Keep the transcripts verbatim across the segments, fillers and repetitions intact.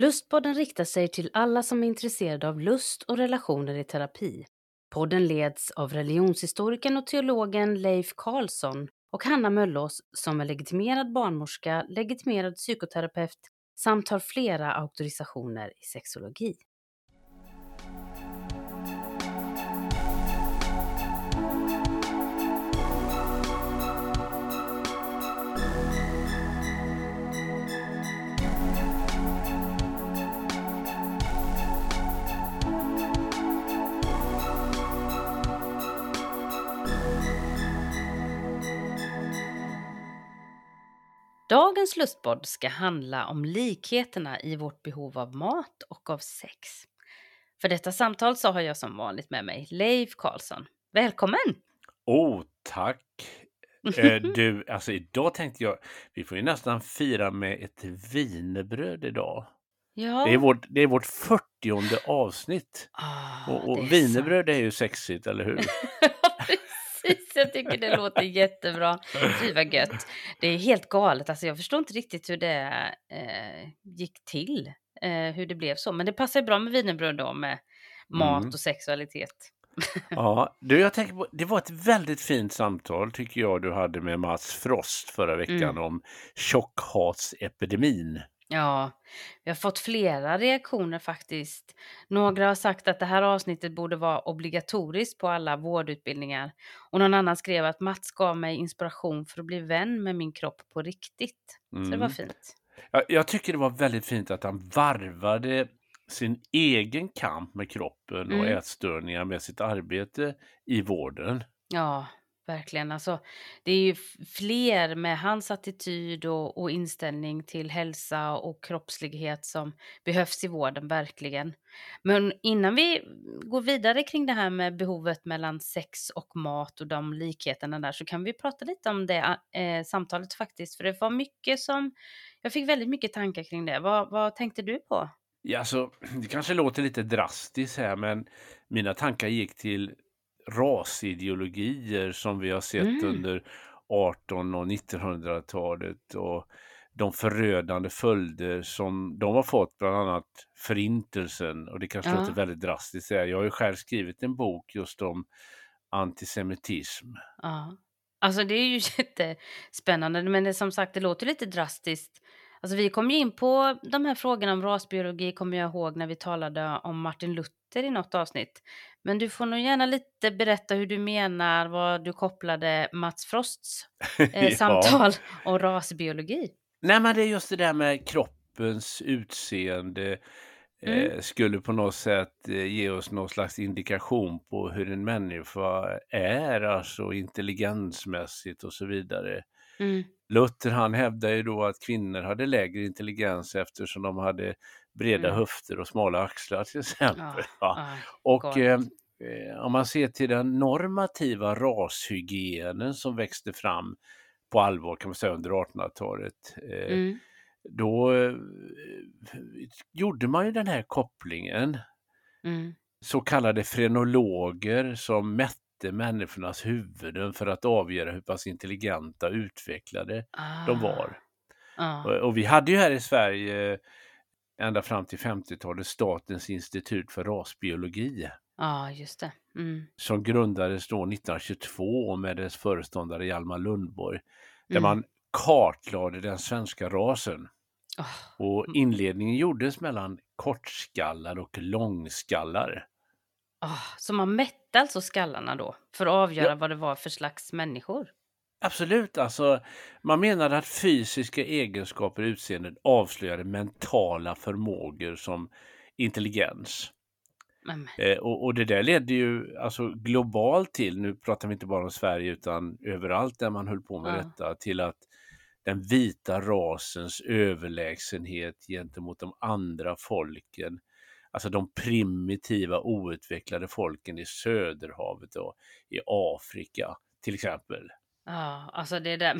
Lustpodden riktar sig till alla som är intresserade av lust och relationer i terapi. Podden leds av religionshistorikern och teologen Leif Karlsson och Hanna Möllöss som är legitimerad barnmorska, legitimerad psykoterapeut samt har flera auktorisationer i sexologi. Dagens lustpodd ska handla om likheterna i vårt behov av mat och av sex. För detta samtal så har jag som vanligt med mig Leif Karlsson. Välkommen! Åh, oh, tack! eh, du, alltså idag tänkte jag, vi får ju nästan fira med ett vinerbröd idag. Ja. Det är vårt, det är vårt fyrtionde avsnitt. Oh, och och är vinerbröd sant. Är ju sexigt, eller hur? Jag tycker det låter jättebra. Fy vad gött. Det är helt galet. Alltså jag förstår inte riktigt hur det eh, gick till. Eh, hur det blev så. Men det passar bra med vinerbröd då. Med mat mm. och sexualitet. Ja, du, jag tänker på, det var ett väldigt fint samtal tycker jag du hade med Mats Frost förra veckan. Mm. Om tjockhatsepidemin. Ja, vi har fått flera reaktioner faktiskt. Några har sagt att det här avsnittet borde vara obligatoriskt på alla vårdutbildningar. Och någon annan skrev att Mats gav mig inspiration för att bli vän med min kropp på riktigt. Mm. Så det var fint. Jag, jag tycker det var väldigt fint att han varvade sin egen kamp med kroppen och mm. ätstörningar med sitt arbete i vården. Ja, verkligen. Alltså, det är ju fler med hans attityd och, och inställning till hälsa och kroppslighet som behövs i vården, verkligen. Men innan vi går vidare kring det här med behovet mellan sex och mat och de likheterna där så kan vi prata lite om det eh, samtalet faktiskt. För det var mycket som, jag fick väldigt mycket tankar kring det. Vad, vad tänkte du på? Ja, alltså, det kanske låter lite drastiskt här men mina tankar gick till rasideologier som vi har sett mm. under arton- och nittonhundratalet och de förödande följder som de har fått, bland annat förintelsen, och det kanske ja. låter väldigt drastiskt. Jag har ju själv skrivit en bok just om antisemitism. Ja, alltså det är ju jättespännande, men det, som sagt, det låter lite drastiskt. Alltså vi kom ju in på de här frågorna om rasbiologi kommer jag ihåg när vi talade om Martin Luther i något avsnitt. Men du får nog gärna lite berätta hur du menar, vad du kopplade Mats Frosts eh, samtal ja. om rasbiologi. Nej men det är just det där med kroppens utseende eh, mm. skulle på något sätt ge oss någon slags indikation på hur en människa är, alltså intelligensmässigt och så vidare. Mm. Luther han hävdade ju då att kvinnor hade lägre intelligens eftersom de hade breda mm. höfter och smala axlar till exempel. Ja, ja. Och eh, om man ser till den normativa rashygienen som växte fram på allvar kan man säga under artonhundratalet eh, mm. då eh, gjorde man ju den här kopplingen. Mm. Så kallade frenologer som mätte människornas huvuden för att avgöra hur pass intelligenta och utvecklade ah. de var. Ah. Och, och vi hade ju här i Sverige ända fram till femtiotalet Statens institut för rasbiologi. Ah, just det. Mm. Som grundades då nittonhundratjugotvå med dess föreståndare Hjalmar Lundborg. Där mm. man kartlade den svenska rasen. Oh. Och inledningen gjordes mellan kortskallar och långskallar. Oh, så man mätte alltså skallarna då för att avgöra ja. vad det var för slags människor? Absolut, alltså man menar att fysiska egenskaper i utseendet avslöjade mentala förmågor som intelligens. Mm. Eh, och, och det där ledde ju alltså globalt till, nu pratar vi inte bara om Sverige utan överallt där man höll på med ja. detta, till att den vita rasens överlägsenhet gentemot de andra folken, alltså de primitiva outvecklade folken i Söderhavet och i Afrika till exempel. Ja, alltså det är det.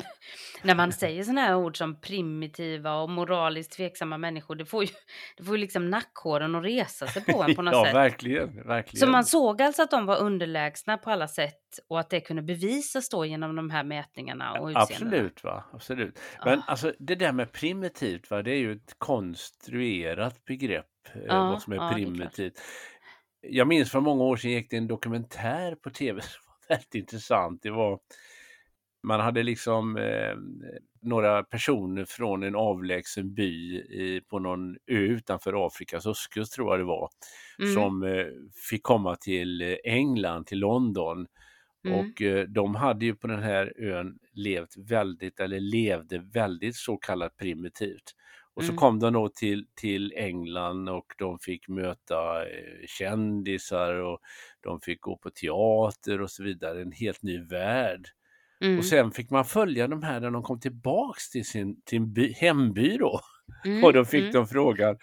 När man säger såna här ord som primitiva och moraliskt tveksamma människor, det får ju, det får ju liksom nackhåren att resa sig på en på något ja, sätt. Ja, verkligen, verkligen. Så man såg alltså att de var underlägsna på alla sätt och att det kunde bevisas då genom de här mätningarna och utseendena. Absolut, va? Absolut. Men ja. Alltså det där med primitivt, va? Det är ju ett konstruerat begrepp, ja, vad som är ja, primitivt. Är Jag minns för många år sedan gick det en dokumentär på tv som var väldigt intressant. Det var... Man hade liksom eh, några personer från en avlägsen by i, på någon ö utanför Afrikas östkust tror jag det var, mm. som eh, fick komma till England, till London. Mm. Och eh, de hade ju på den här ön levt väldigt, eller levde väldigt så kallat primitivt. Och så mm. kom de då till, till England och de fick möta eh, kändisar och de fick gå på teater och så vidare, en helt ny värld. Mm. Och sen fick man följa de här när de kom tillbaks till sin, till by, hemby då. Mm. Och då fick mm. de frågan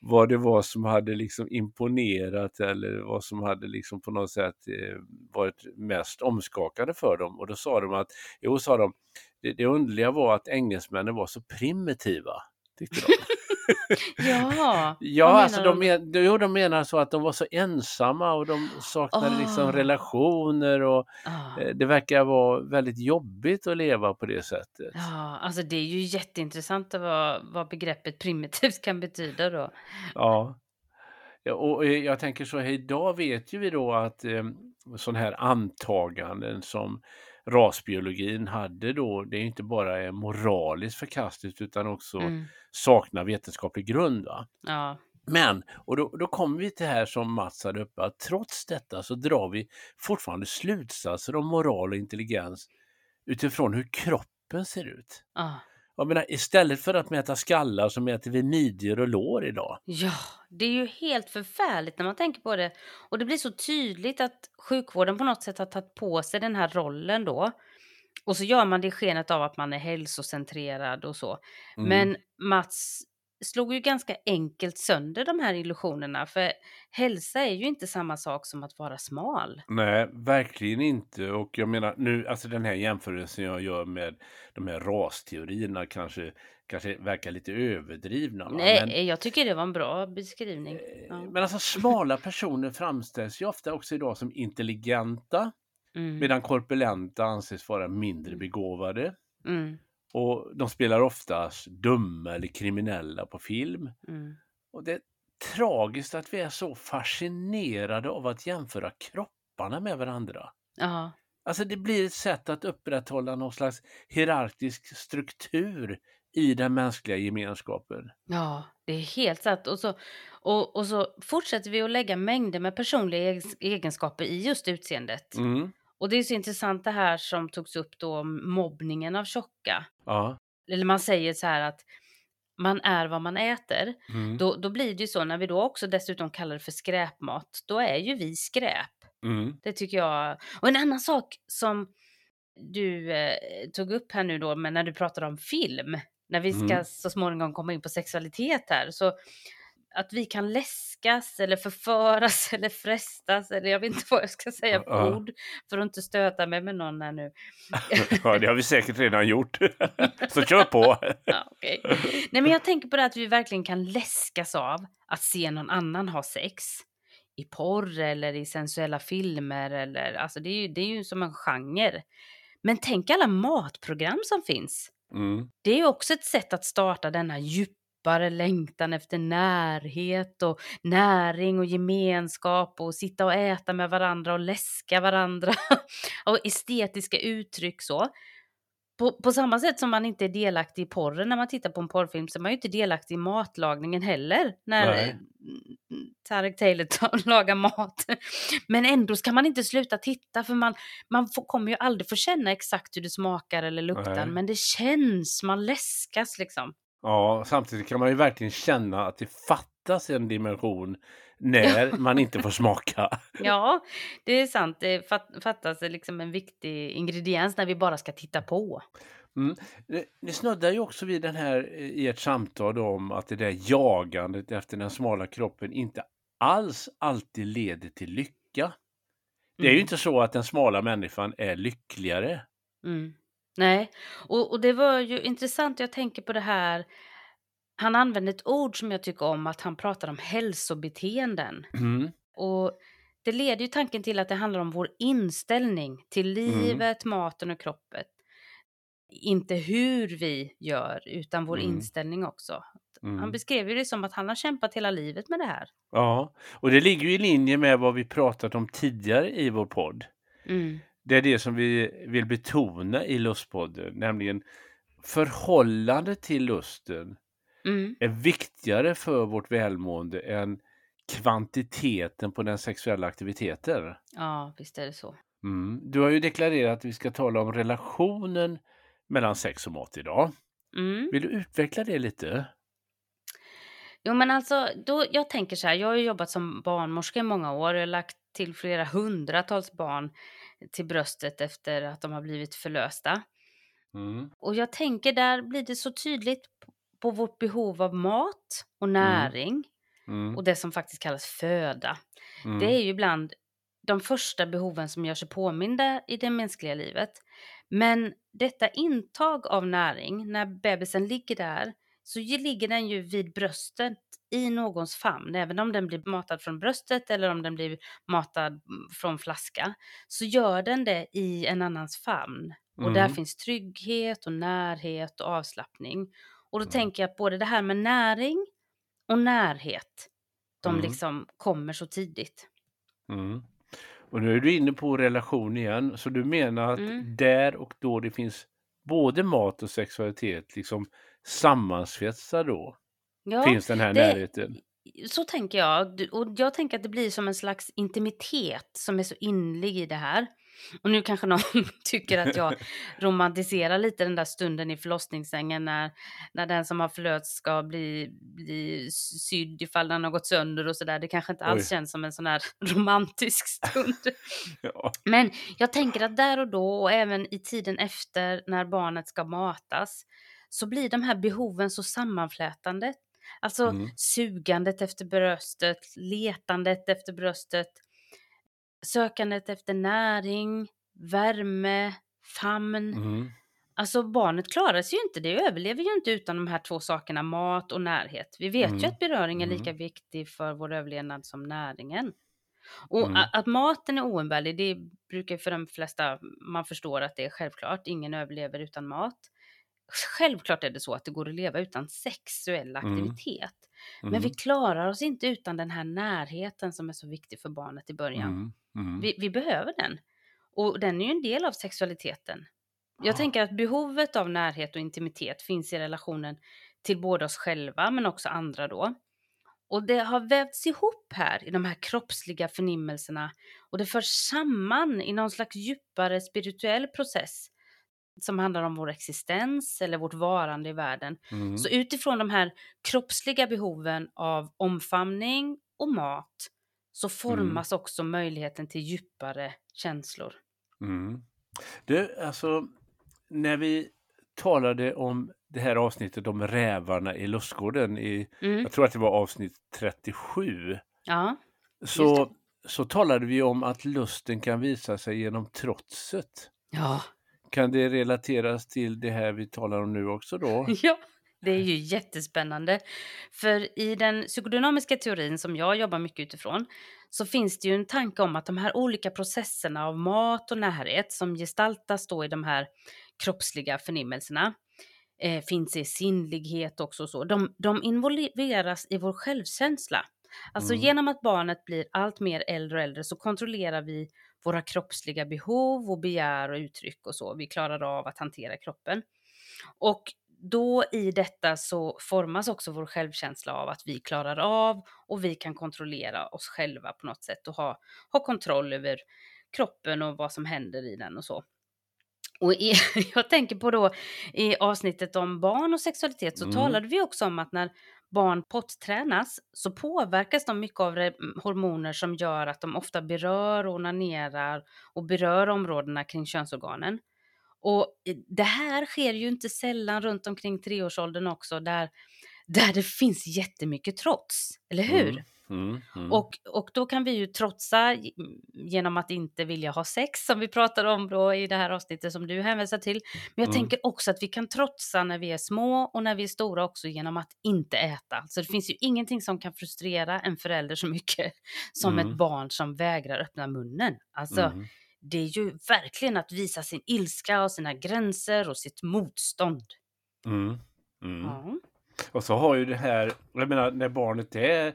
vad det var som hade liksom imponerat eller vad som hade liksom på något sätt eh, varit mest omskakande för dem. Och då sa de att, jo sa de, det, det underliga var att engelsmännen var så primitiva, tyckte de. ja, ja alltså de, men, jo, de menar så att de var så ensamma och de saknade oh. liksom relationer och oh. eh, det verkar vara väldigt jobbigt att leva på det sättet. Ja, alltså det är ju jätteintressant att vad, vad begreppet primitivt kan betyda då. Ja, ja och jag tänker så här, idag vet ju vi då att eh, sådana här antaganden som rasbiologin hade då, det är inte bara är moraliskt förkastligt utan också mm. saknar vetenskaplig grund, va? Ja. Men, och då, då kommer vi till här som Mats hade uppe, att trots detta så drar vi fortfarande slutsatser om moral och intelligens utifrån hur kroppen ser ut. Ja. Jag menar, istället för att mäta skallar så mäter vi midjor och lår idag. Ja, det är ju helt förfärligt när man tänker på det. Och det blir så tydligt att sjukvården på något sätt har tagit på sig den här rollen då. Och så gör man det skenet av att man är hälsocentrerad och så. Mm. Men Mats slog ju ganska enkelt sönder de här illusionerna. För hälsa är ju inte samma sak som att vara smal. Nej, verkligen inte. Och jag menar nu, alltså den här jämförelsen jag gör med de här rasteorierna kanske, kanske verkar lite överdrivna. Nej, men, jag tycker det var en bra beskrivning. Ja. Men alltså smala personer framställs ju ofta också idag som intelligenta. Mm. Medan korpulenta anses vara mindre begåvade. Mm. Och de spelar oftast dumma eller kriminella på film. Mm. Och det är tragiskt att vi är så fascinerade av att jämföra kropparna med varandra. Aha. Alltså det blir ett sätt att upprätthålla någon slags hierarkisk struktur i den mänskliga gemenskapen. Ja, det är helt sant. Och så, och, och så fortsätter vi att lägga mängder med personliga egenskaper i just utseendet. Mm. Och det är så intressant det här som togs upp då om mobbningen av tjocka. Ja. Eller man säger så här att man är vad man äter. Mm. Då, då blir det ju så när vi då också dessutom kallar det för skräpmat. Då är ju vi skräp. Mm. Det tycker jag. Och en annan sak som du eh, tog upp här nu då. Men när du pratade om film. När vi ska mm. så småningom komma in på sexualitet här. Så att vi kan läskas eller förföras eller frestas eller jag vet inte vad jag ska säga på uh. ord för att inte stöta mig med någon här nu. Ja, det har vi säkert redan gjort. Så kör på. Ja, okay. Nej, men jag tänker på det att vi verkligen kan läskas av att se någon annan ha sex i porr eller i sensuella filmer eller alltså det är ju det är ju som en genre. Men tänk alla matprogram som finns. Mm. Det är ju också ett sätt att starta denna djup bara längtan efter närhet och näring och gemenskap och sitta och äta med varandra och läska varandra och estetiska uttryck så. På, på samma sätt som man inte är delaktig i porren när man tittar på en porrfilm så är man ju inte delaktig i matlagningen heller när Nej. Tarek Taylor lagar mat. Men ändå ska man inte sluta titta för man, man får, kommer ju aldrig få känna exakt hur det smakar eller luktar Nej. Men det känns, man läskas liksom. Ja, samtidigt kan man ju verkligen känna att det fattas en dimension när man inte får smaka. Ja, det är sant. Det fattas liksom en viktig ingrediens när vi bara ska titta på. Mm. Ni snuddar ju också vid den här i ett samtal om att det där jagandet efter den smala kroppen inte alls alltid leder till lycka. Det är ju inte så att den smala människan är lyckligare. Mm. Nej, och, och det var ju intressant, jag tänker på det här, han använde ett ord som jag tycker om, att han pratar om hälsobeteenden. Mm. Och det leder ju tanken till att det handlar om vår inställning till livet, mm. maten och kroppen. Inte hur vi gör, utan vår mm. inställning också. Mm. Han beskrev ju det som att han har kämpat hela livet med det här. Ja, och det ligger ju i linje med vad vi pratat om tidigare i vår podd. Mm. Det är det som vi vill betona i Lustpodden, nämligen förhållandet till lusten mm. är viktigare för vårt välmående än kvantiteten på den sexuella aktiviteten. Ja, visst är det så. Mm. Du har ju deklarerat att vi ska tala om relationen mellan sex och mat idag. Mm. Vill du utveckla det lite? Jo, men alltså, då, jag tänker så här, jag har ju jobbat som barnmorska i många år och jag har lagt till flera hundratals barn till bröstet efter att de har blivit förlösta. Mm. Och jag tänker, där blir det så tydligt på vårt behov av mat och näring mm. Mm. och det som faktiskt kallas föda. Mm. Det är ju ibland de första behoven som gör sig påminda i det mänskliga livet. Men detta intag av näring, när bebisen ligger där, så ligger den ju vid bröstet i någons famn. Även om den blir matad från bröstet eller om den blir matad från flaska, så gör den det i en annans famn. Mm. Och där finns trygghet och närhet och avslappning. Och då mm. tänker jag att både det här med näring och närhet, de mm. liksom kommer så tidigt. Mm. Och nu är du inne på relation igen. Så du menar att mm. där och då det finns både mat och sexualitet liksom sammansvetsar då? Ja, finns den här det, närheten? Så tänker jag. Och jag tänker att det blir som en slags intimitet som är så inlig i det här. Och nu kanske någon tycker att jag romantiserar lite den där stunden i förlossningssängen när, när den som har förlöst ska bli, bli sydd ifall den har gått sönder och sådär. Det kanske inte alls Oj. känns som en sån här romantisk stund. Ja. Men jag tänker att där och då och även i tiden efter när barnet ska matas så blir de här behoven så sammanflätande. Alltså mm. sugandet efter bröstet, letandet efter bröstet, sökandet efter näring, värme, famn. Mm. Alltså barnet klarar sig ju inte, det överlever ju inte utan de här två sakerna, mat och närhet. Vi vet mm. ju att beröring är lika mm. viktig för vår överlevnad som näringen. Och mm. att maten är oumbärlig, det brukar för de flesta, man förstår att det är självklart. Ingen överlever utan mat. Självklart är det så att det går att leva utan sexuell aktivitet. Mm. Mm. Men vi klarar oss inte utan den här närheten som är så viktig för barnet i början. Mm. Mm. Vi, vi behöver den. Och den är ju en del av sexualiteten. Jag ja. tänker att behovet av närhet och intimitet finns i relationen till både oss själva men också andra då. Och det har vävts ihop här i de här kroppsliga förnimmelserna. Och det förs samman i någon slags djupare spirituell process som handlar om vår existens eller vårt varande i världen. Mm. Så utifrån de här kroppsliga behoven av omfamning och mat så formas mm. också möjligheten till djupare känslor. Mm. Du, alltså, när vi talade om det här avsnittet om rävarna i lustgården i, mm. jag tror att det var avsnitt trettiosju. Ja, så, så talade vi om att lusten kan visa sig genom trotset. Ja. Kan det relateras till det här vi talar om nu också då? Ja, det är ju jättespännande. För i den psykodynamiska teorin som jag jobbar mycket utifrån så finns det ju en tanke om att de här olika processerna av mat och närhet som gestaltas då i de här kroppsliga förnimmelserna eh, finns i sinnlighet också och så. De, de involveras i vår självkänsla. Alltså mm. genom att barnet blir allt mer äldre och äldre så kontrollerar vi våra kroppsliga behov och begär och uttryck och så. Vi klarar av att hantera kroppen. Och då i detta så formas också vår självkänsla av att vi klarar av och vi kan kontrollera oss själva på något sätt. Och ha, ha kontroll över kroppen och vad som händer i den och så. Och i, jag tänker på då i avsnittet om barn och sexualitet så mm. talade vi också om att när barn pottränas så påverkas de mycket av hormoner som gör att de ofta berör och onanerar och berör områdena kring könsorganen. Och det här sker ju inte sällan runt omkring treårsåldern också där, där det finns jättemycket trots, eller hur? Mm. Mm, mm. Och, och då kan vi ju trotsa genom att inte vilja ha sex, som vi pratade om då i det här avsnittet som du hänvisar till. Men jag mm. tänker också att vi kan trotsa när vi är små och när vi är stora också genom att inte äta. Så det finns ju ingenting som kan frustrera en förälder så mycket som mm. ett barn som vägrar öppna munnen. Alltså mm. det är ju verkligen att visa sin ilska och sina gränser och sitt motstånd. Mm, mm. Ja. Och så har ju det här, jag menar, när barnet är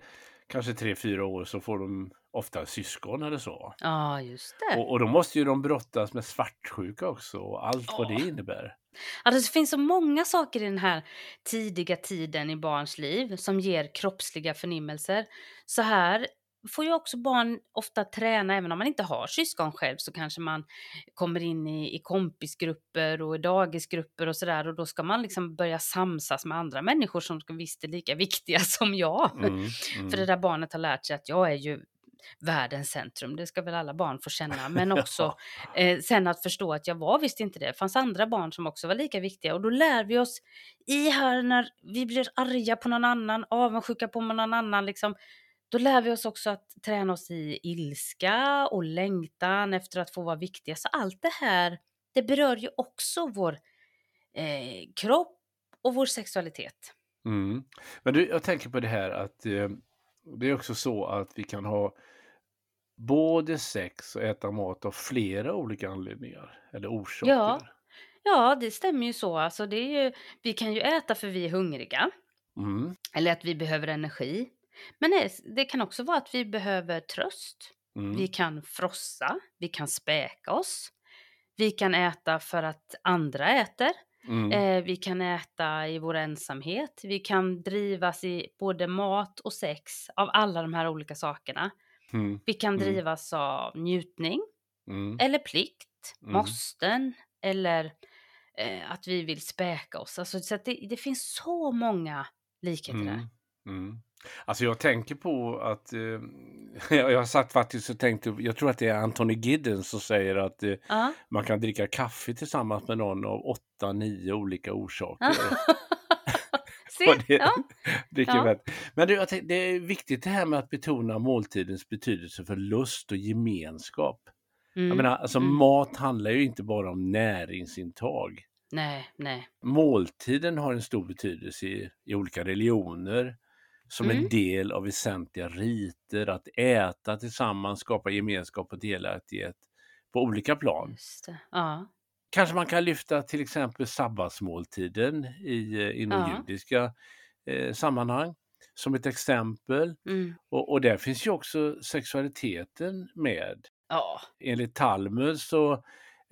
kanske tre, fyra år så får de ofta syskon eller så. Ja, ah, just det. Och, och då måste ju de brottas med svartsjuka också och allt ah. vad det innebär. Alltså det finns så många saker i den här tidiga tiden i barns liv som ger kroppsliga förnimmelser. Så här får ju också barn ofta träna, även om man inte har syskon själv så kanske man kommer in i, i kompisgrupper och i dagisgrupper och sådär, och då ska man liksom börja samsas med andra människor som ska visst är lika viktiga som jag. Mm, mm. För det där barnet har lärt sig att jag är ju världens centrum, det ska väl alla barn få känna, men också eh, sen att förstå att jag var visst inte det, det fanns andra barn som också var lika viktiga, och då lär vi oss i här när vi blir arga på någon annan, avundsjuka på någon annan liksom. Då lär vi oss också att träna oss i ilska och längtan efter att få vara viktiga. Så allt det här, det berör ju också vår eh, kropp och vår sexualitet. Mm. Men du, jag tänker på det här att eh, det är också så att vi kan ha både sex och äta mat av flera olika anledningar eller orsaker. Ja, ja det stämmer ju så. Alltså, det är ju, vi kan ju äta för vi är hungriga mm. eller att vi behöver energi. Men nej, det kan också vara att vi behöver tröst, mm. vi kan frossa, vi kan späka oss, vi kan äta för att andra äter, mm. eh, vi kan äta i vår ensamhet, vi kan drivas i både mat och sex av alla de här olika sakerna. Mm. Vi kan drivas mm. av njutning mm. eller plikt, mm. måsten eller eh, att vi vill späka oss. Alltså, så att det, det finns så många likheter där. Mm. Mm. Alltså jag tänker på att eh, jag, jag satt faktiskt och tänkte, jag tror att det är Anthony Giddens som säger att eh, uh-huh. man kan dricka kaffe tillsammans med någon av åtta, nio olika orsaker. Uh-huh. Se, det, ja. det är ja. Men du, jag tänkte, det är viktigt det här med att betona måltidens betydelse för lust och gemenskap. Mm. Jag menar, alltså mm. mat handlar ju inte bara om näringsintag. Nej, nej. Måltiden har en stor betydelse i, i olika religioner som mm. en del av väsentliga riter, att äta tillsammans, skapa gemenskap och delaktighet på olika plan. Just det. Ja. Kanske man kan lyfta till exempel sabbatsmåltiden i, inom ja. judiska eh, sammanhang som ett exempel. Mm. Och, och där finns ju också sexualiteten med. Ja. Enligt Talmud så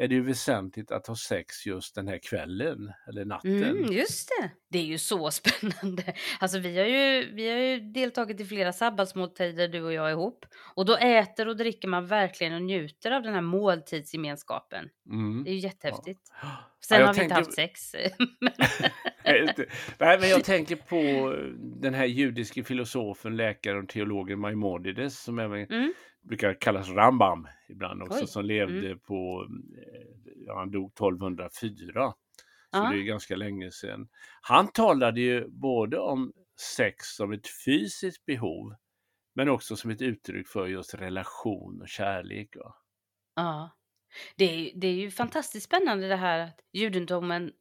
är det ju väsentligt att ha sex just den här kvällen eller natten. Mm, just det. Det är ju så spännande. Alltså vi har ju, vi har ju deltagit i flera sabbatsmåltider du och jag ihop. Och då äter och dricker man verkligen och njuter av den här måltidsgemenskapen. Mm. Det är ju jättehäftigt. Ja. Sen ja, har vi tänker... inte haft sex. men... Nej, men jag tänker på den här judiske filosofen, läkaren och teologen Maimonides som även... Mm. brukar kallas Rambam ibland också. Oj. Som levde mm. på, ja, han dog tolvhundrafyra. Så ah. det är ganska länge sedan. Han talade ju både om sex som ett fysiskt behov men också som ett uttryck för just relation och kärlek. Ja, ah. det, är, det är ju fantastiskt spännande det här att judendomen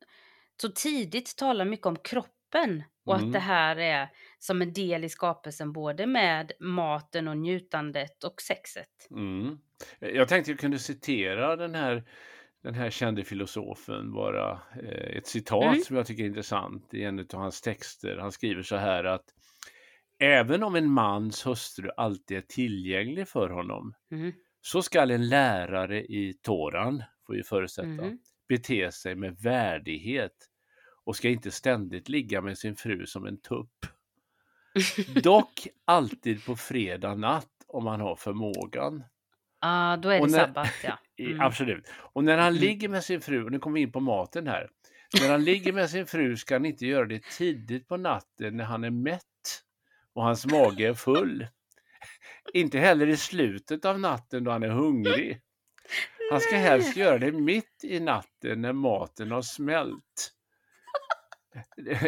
så tidigt talar mycket om kroppen. Och att det här är som en del i skapelsen både med maten och njutandet och sexet. Mm. Jag tänkte jag kunde citera den här, den här kände filosofen, bara eh, ett citat mm. som jag tycker är intressant i en av hans texter. Han skriver så här att även om en mans hustru alltid är tillgänglig för honom mm. så ska en lärare i Toran, får vi förutsätta, mm. bete sig med värdighet och ska inte ständigt ligga med sin fru som en tupp. Dock alltid på fredag natt om han har förmågan. Ja, uh, då är det när... sabbat, ja. Mm. Absolut. Och när han mm. ligger med sin fru, och nu kommer vi in på maten här. När han ligger med sin fru ska han inte göra det tidigt på natten när han är mätt och hans mage är full. Inte heller i slutet av natten då han är hungrig. Han ska helst göra det mitt i natten när maten har smält.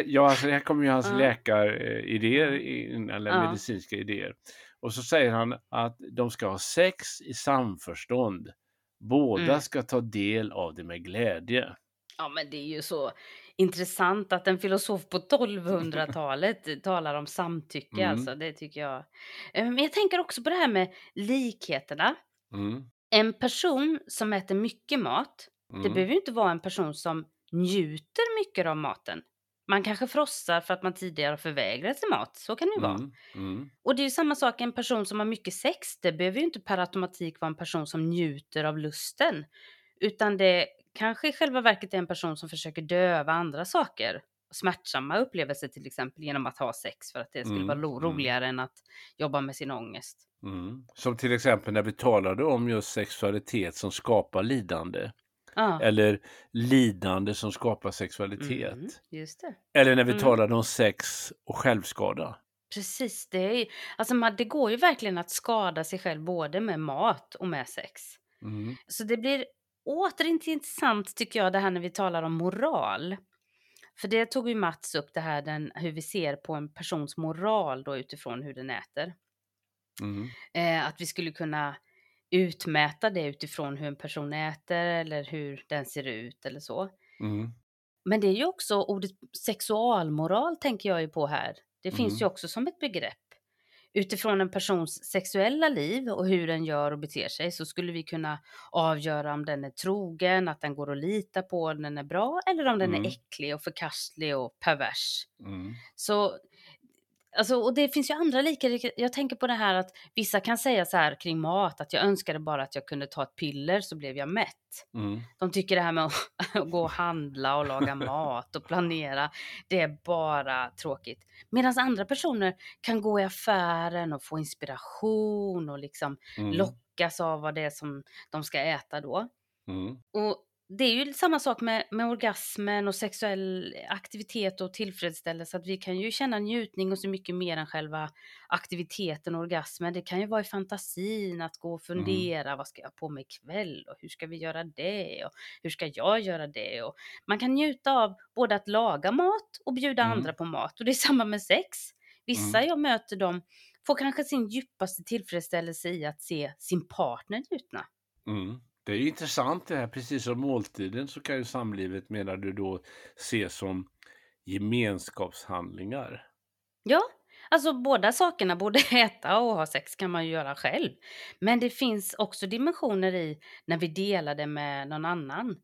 Ja, alltså här kommer ju hans mm. läkaridéer in, eller mm. medicinska idéer. Och så säger han att de ska ha sex i samförstånd. Båda mm. ska ta del av det med glädje. Ja, men det är ju så intressant att en filosof på tolvhundratalet talar om samtycke. Mm. Alltså, det tycker jag. Men jag tänker också på det här med likheterna. Mm. En person som äter mycket mat, mm. det behöver ju inte vara en person som njuter mycket av maten. Man kanske frossar för att man tidigare har förvägrat sig mat. Så kan det ju mm, vara. Mm. Och det är ju samma sak, en person som har mycket sex, det behöver ju inte per automatik vara en person som njuter av lusten. Utan det kanske i själva verket är en person som försöker döva andra saker. Smärtsamma upplevelser till exempel genom att ha sex för att det skulle mm, vara lo- roligare mm. än att jobba med sin ångest. Mm. Som till exempel när vi talade om just sexualitet som skapar lidande. Ah. Eller lidande som skapar sexualitet. Mm, just det. Eller när vi mm. talade om sex och självskada. Precis, det är ju, alltså man, det går ju verkligen att skada sig själv både med mat och med sex. Mm. Så det blir återigen intressant tycker jag det här när vi talar om moral. För det tog ju Mats upp det här den, hur vi ser på en persons moral då utifrån hur den äter. Mm. Eh, att vi skulle kunna utmäta det utifrån hur en person äter eller hur den ser ut eller så. Mm. Men det är ju också ordet sexualmoral tänker jag ju på här. Det finns mm. ju också som ett begrepp. Utifrån en persons sexuella liv och hur den gör och beter sig så skulle vi kunna avgöra om den är trogen, att den går att lita på, om den är bra eller om den mm. är äcklig och förkastlig och pervers. Mm. Så alltså, och det finns ju andra likheter. Jag tänker på det här att vissa kan säga så här kring mat att jag önskade bara att jag kunde ta ett piller så blev jag mätt. Mm. De tycker det här med att gå och handla och laga mat och planera, det är bara tråkigt. Medan andra personer kan gå i affären och få inspiration och liksom mm. lockas av vad det är som de ska äta då. Mm. Och det är ju samma sak med, med orgasmen och sexuell aktivitet och tillfredsställelse. Att vi kan ju känna njutning och så mycket mer än själva aktiviteten och orgasmen. Det kan ju vara i fantasin att gå och fundera. Mm. Vad ska jag på mig ikväll? Och hur ska vi göra det? Och hur ska jag göra det? Och man kan njuta av både att laga mat och bjuda mm. andra på mat. Och det är samma med sex. Vissa mm. jag möter dem får kanske sin djupaste tillfredsställelse i att se sin partner njutna. Mm. Det är ju intressant det här, precis som måltiden så kan ju samlivet menar du då ses som gemenskapshandlingar. Ja, alltså båda sakerna, både äta och ha sex kan man ju göra själv. Men det finns också dimensioner i när vi delar det med någon annan.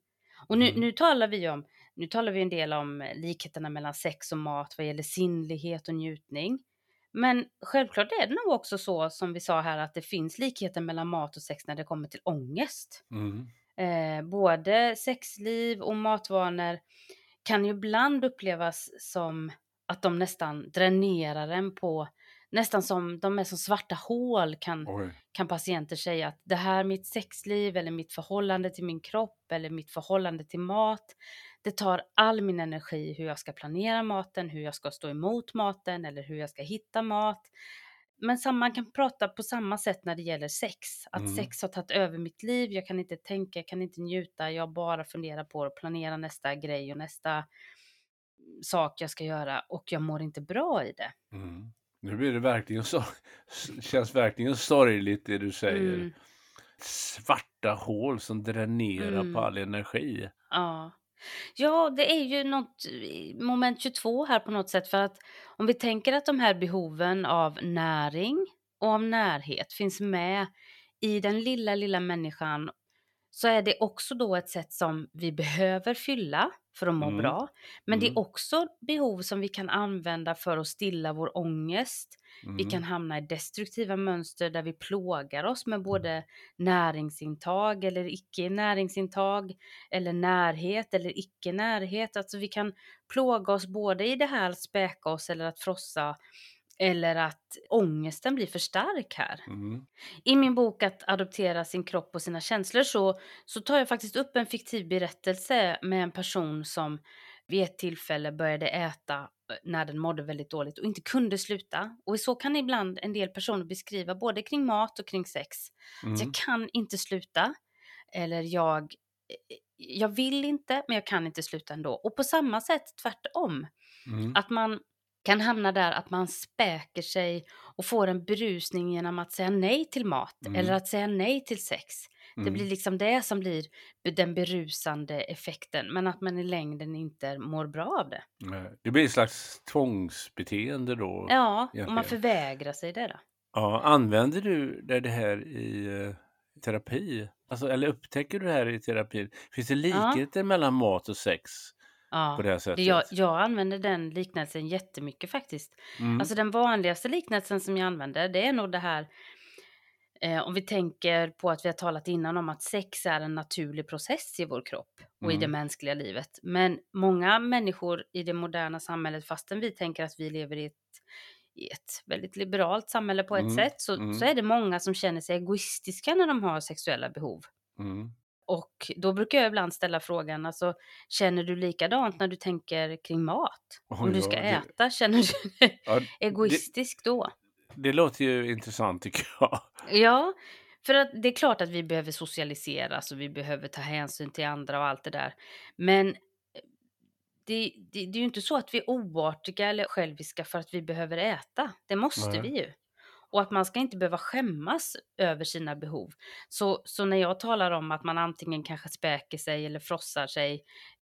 Och nu, mm. nu talar vi om, nu talar vi en del om likheterna mellan sex och mat vad gäller sinnlighet och njutning. Men självklart är det nog också så som vi sa här att det finns likheter mellan mat och sex när det kommer till ångest. Mm. Eh, både sexliv och matvanor kan ju ibland upplevas som att de nästan dränerar en på, nästan som de är som svarta hål kan, kan patienter säga att det här mitt sexliv eller mitt förhållande till min kropp eller mitt förhållande till mat. Det tar all min energi hur jag ska planera maten, hur jag ska stå emot maten eller hur jag ska hitta mat. Men man kan prata på samma sätt när det gäller sex. Att mm. sex har tagit över mitt liv, jag kan inte tänka, jag kan inte njuta. Jag bara funderar på att planera nästa grej och nästa sak jag ska göra och jag mår inte bra i det. Mm. Nu blir det verkligen så, känns verkligen sorgligt det du säger. Mm. Svarta hål som dränerar mm. på all energi. Ja. Ja, det är ju något moment tjugotvå här på något sätt för att om vi tänker att de här behoven av näring och av närhet finns med i den lilla, lilla människan så är det också då ett sätt som vi behöver fylla för att må mm. bra. Men mm. det är också behov som vi kan använda för att stilla vår ångest. Mm. Vi kan hamna i destruktiva mönster där vi plågar oss med både näringsintag eller icke-näringsintag. Eller närhet eller icke-närhet. Alltså vi kan plåga oss både i det här att späka oss eller att frossa. Eller att ångesten blir för stark här. Mm. I min bok Att adoptera sin kropp och sina känslor så, så tar jag faktiskt upp en fiktiv berättelse med en person som vid ett tillfälle började äta när den mådde väldigt dåligt och inte kunde sluta. Och så kan ibland en del personer beskriva både kring mat och kring sex. Mm. Att jag kan inte sluta eller jag jag vill inte, men jag kan inte sluta ändå. Och på samma sätt tvärtom. Mm. Att man kan hamna där att man späker sig och får en berusning genom att säga nej till mat. Mm. Eller att säga nej till sex. Mm. Det blir liksom det som blir den berusande effekten. Men att man i längden inte mår bra av det. Det blir ett slags tvångsbeteende då. Ja, egentligen. Och man förvägrar sig det då. Ja, använder du det här i terapi? Alltså, eller upptäcker du det här i terapin? Finns det likheter ja. mellan mat och sex? Ja, på det här sättet? Jag, jag använder den liknelsen jättemycket faktiskt. Mm. Alltså den vanligaste liknelsen som jag använder, det är nog det här. Eh, om vi tänker på att vi har talat innan om att sex är en naturlig process i vår kropp och mm. i det mänskliga livet. Men många människor i det moderna samhället, fastän vi tänker att vi lever i ett, i ett väldigt liberalt samhälle på ett mm. sätt, så, mm. så är det många som känner sig egoistiska när de har sexuella behov. Mm. Och då brukar jag ibland ställa frågan, alltså, känner du likadant när du tänker kring mat? Oh, om du ska ja, det... äta, känner du dig ja, egoistisk det... då? Det låter ju intressant tycker jag. Ja, för att det är klart att vi behöver socialiseras och vi behöver ta hänsyn till andra och allt det där. Men det, det, det är ju inte så att vi är oartiga eller själviska för att vi behöver äta. Det måste Nej. vi ju. Och att man ska inte behöva skämmas över sina behov. Så, så när jag talar om att man antingen kanske späker sig eller frossar sig,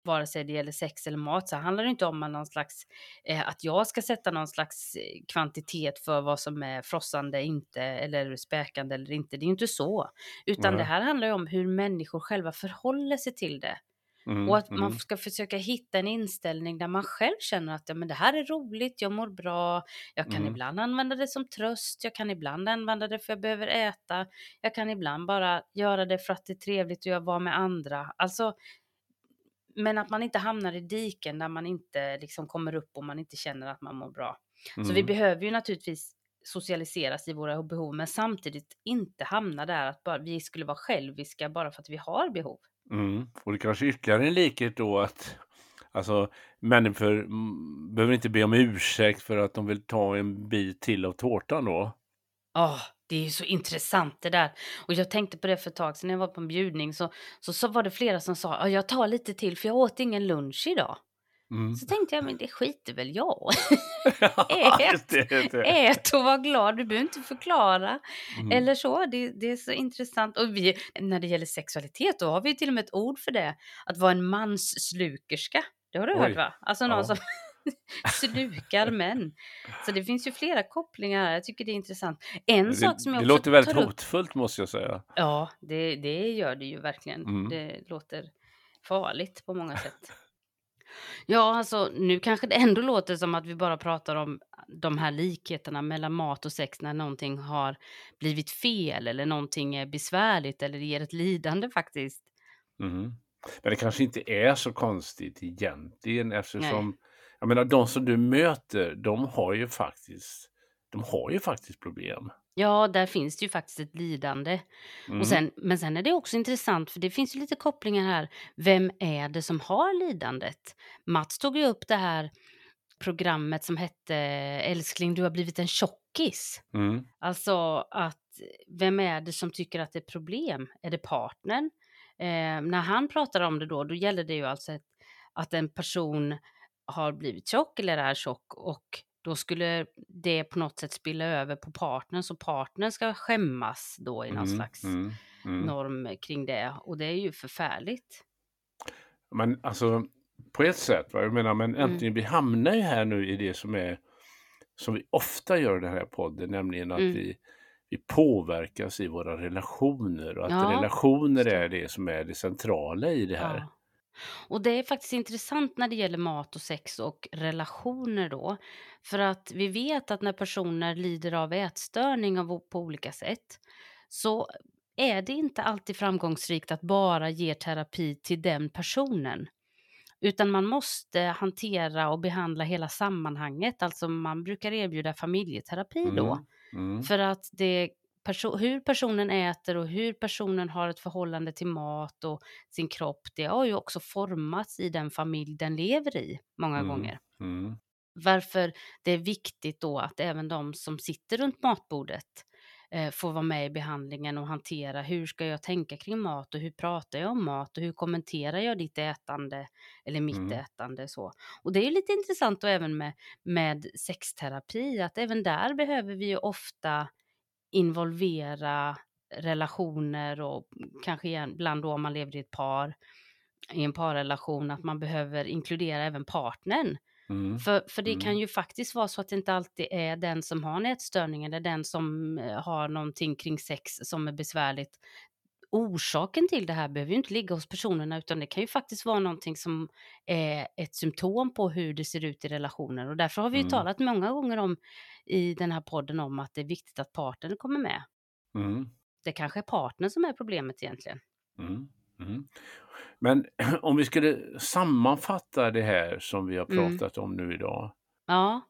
vare sig det gäller sex eller mat, så handlar det inte om någon slags, eh, att jag ska sätta någon slags kvantitet för vad som är frossande inte eller späkande eller inte. Det är ju inte så. Utan mm. det här handlar ju om hur människor själva förhåller sig till det. Mm, och att mm. man ska försöka hitta en inställning där man själv känner att ja, men det här är roligt, jag mår bra, jag kan mm. ibland använda det som tröst, jag kan ibland använda det för jag behöver äta, jag kan ibland bara göra det för att det är trevligt och jag var med andra. Alltså, men att man inte hamnar i diken där man inte liksom kommer upp och man inte känner att man mår bra. Mm. Så vi behöver ju naturligtvis socialiseras i våra behov, men samtidigt inte hamna där att bara, vi skulle vara själviska bara för att vi har behov. Mm. Och det kanske ytterligare en likhet då att alltså, människor behöver inte be om ursäkt för att de vill ta en bit till av tårtan då. Ja, oh, det är ju så intressant det där. Och jag tänkte på det för ett tag sedan när jag var på en bjudning så, så, så var det flera som sa ah, jag tar lite till för jag åt ingen lunch idag. Mm. Så tänkte jag, men det skiter väl jag. Ja, ät, det, det. ät och var glad, du behöver inte förklara. Mm. Eller så, det, det är så intressant. Och vi, när det gäller sexualitet, då har vi till och med ett ord för det. Att vara en manslukerska, det har du Oj. hört va? Alltså någon ja. som slukar män. Så det finns ju flera kopplingar här, jag tycker det är intressant. En det, sak som jag det låter väldigt hotfullt måste jag säga. Ja, det, det gör det ju verkligen. Mm. Det låter farligt på många sätt. Ja, alltså nu kanske det ändå låter som att vi bara pratar om de här likheterna mellan mat och sex när någonting har blivit fel eller någonting är besvärligt eller ger ett lidande faktiskt. Mm. Men det kanske inte är så konstigt egentligen eftersom, Nej. jag menar de som du möter, de har ju faktiskt, de har ju faktiskt problem. Ja, där finns det ju faktiskt ett lidande. Mm. Och sen, men sen är det också intressant, för det finns ju lite kopplingar här. Vem är det som har lidandet? Mats tog ju upp det här programmet som hette Älskling, du har blivit en tjockis. Mm. Alltså, att, vem är det som tycker att det är problem? Är det partnern? Eh, när han pratar om det då, då gäller det ju alltså att, att en person har blivit tjock eller är tjock och då skulle det på något sätt spilla över på partnern. Så partnern ska skämmas då i någon mm, slags mm, mm. norm kring det. Och det är ju förfärligt. Men alltså på ett sätt. Va? Jag menar, men äntligen mm. vi hamnar ju här nu i det som är som vi ofta gör i den här podden. Nämligen att mm. vi, vi påverkas i våra relationer. Och att ja, relationer är det som är det centrala i det här. Ja. Och det är faktiskt intressant när det gäller mat och sex och relationer då. För att vi vet att när personer lider av ätstörning av, på olika sätt så är det inte alltid framgångsrikt att bara ge terapi till den personen. Utan man måste hantera och behandla hela sammanhanget. Alltså man brukar erbjuda familjeterapi då. Mm. Mm. För att det Perso- hur personen äter och hur personen har ett förhållande till mat och sin kropp, det har ju också formats i den familj den lever i många mm. gånger. Mm. Varför det är viktigt då att även de som sitter runt matbordet eh, får vara med i behandlingen och hantera hur ska jag tänka kring mat och hur pratar jag om mat och hur kommenterar jag ditt ätande eller mitt mm. ätande så. Och det är ju lite intressant och även med, med sexterapi att även där behöver vi ju ofta involvera relationer och kanske ibland då om man lever i ett par i en parrelation att man behöver inkludera även partnern. Mm. För, för det mm. kan ju faktiskt vara så att det inte alltid är den som har en ätstörning eller den som har någonting kring sex som är besvärligt. Orsaken till det här behöver ju inte ligga hos personerna utan det kan ju faktiskt vara någonting som är ett symptom på hur det ser ut i relationer. Och därför har vi ju mm. talat många gånger om i den här podden om att det är viktigt att partnern kommer med. Mm. Det kanske är partnern som är problemet egentligen. Mm. Mm. Men om vi skulle sammanfatta det här som vi har pratat mm. om nu idag. Ja,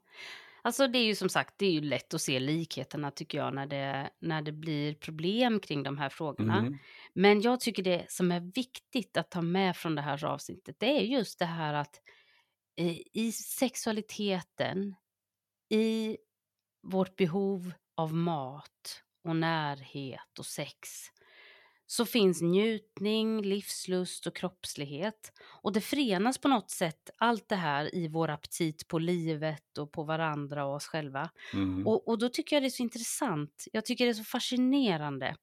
alltså det är ju som sagt, det är ju lätt att se likheterna tycker jag när det, när det blir problem kring de här frågorna. Mm. Men jag tycker det som är viktigt att ta med från det här avsnittet, det är just det här att i sexualiteten, i vårt behov av mat och närhet och sex, så finns njutning, livslust och kroppslighet. Och det förenas på något sätt allt det här i vår aptit på livet och på varandra och oss själva. Mm. Och, och då tycker jag det är så intressant. Jag tycker det är så fascinerande.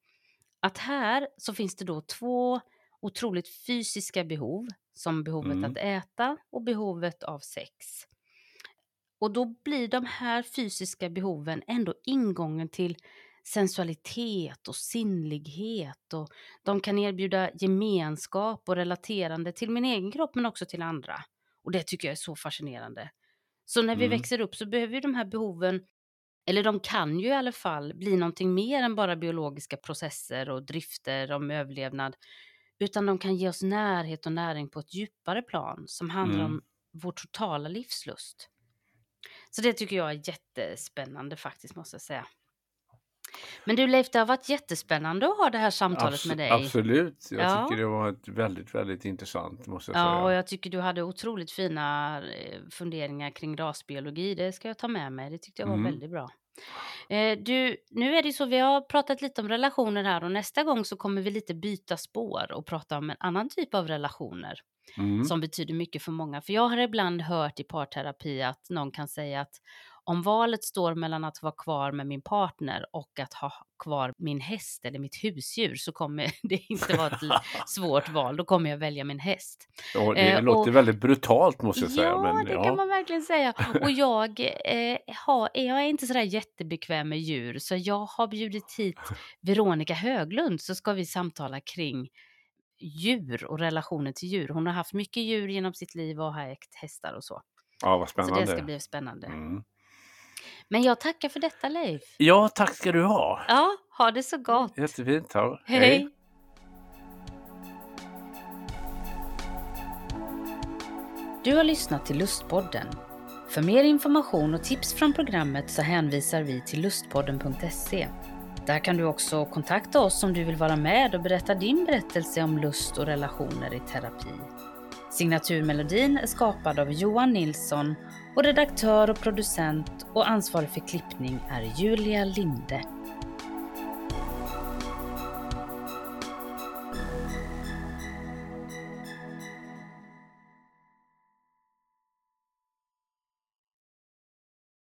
Att här så finns det då två otroligt fysiska behov. Som behovet mm. att äta och behovet av sex. Och då blir de här fysiska behoven ändå ingången till sensualitet och sinnlighet och de kan erbjuda gemenskap och relaterande till min egen kropp men också till andra. Och det tycker jag är så fascinerande. Så när vi mm. växer upp så behöver ju de här behoven, eller de kan ju i alla fall bli någonting mer än bara biologiska processer och drifter om överlevnad, utan de kan ge oss närhet och näring på ett djupare plan som handlar mm. om vår totala livslust. Så det tycker jag är jättespännande faktiskt, måste jag säga. Men du Leif, det har varit jättespännande att ha det här samtalet Abs- med dig. Absolut, jag ja. tycker det var ett väldigt, väldigt intressant måste jag ja, säga. Ja, och jag tycker du hade otroligt fina funderingar kring rasbiologi, det ska jag ta med mig, det tyckte jag var mm. väldigt bra. Eh, du, nu är det så, vi har pratat lite om relationer här och nästa gång så kommer vi lite byta spår och prata om en annan typ av relationer mm. som betyder mycket för många. För jag har ibland hört i parterapi att någon kan säga att om valet står mellan att vara kvar med min partner och att ha kvar min häst eller mitt husdjur så kommer det inte vara ett svårt val. Då kommer jag välja min häst. Ja, det eh, låter och, väldigt brutalt måste jag ja, säga. Men, det ja, det kan man verkligen säga. Och jag, eh, har, jag är inte sådär jättebekväm med djur så jag har bjudit hit Veronica Höglund så ska vi samtala kring djur och relationen till djur. Hon har haft mycket djur genom sitt liv och har ägt hästar och så. Ja, vad spännande. Så det ska bli spännande. Mm. Men jag tackar för detta, Leif. Ja, tack ska du ha. Ja, ha det så gott. Jättefint. Hej. Hej. Du har lyssnat till Lustpodden. För mer information och tips från programmet så hänvisar vi till lustpodden punkt se. Där kan du också kontakta oss om du vill vara med och berätta din berättelse om lust och relationer i terapi. Signaturmelodin är skapad av Johan Nilsson och redaktör och producent och ansvarig för klippning är Julia Linde.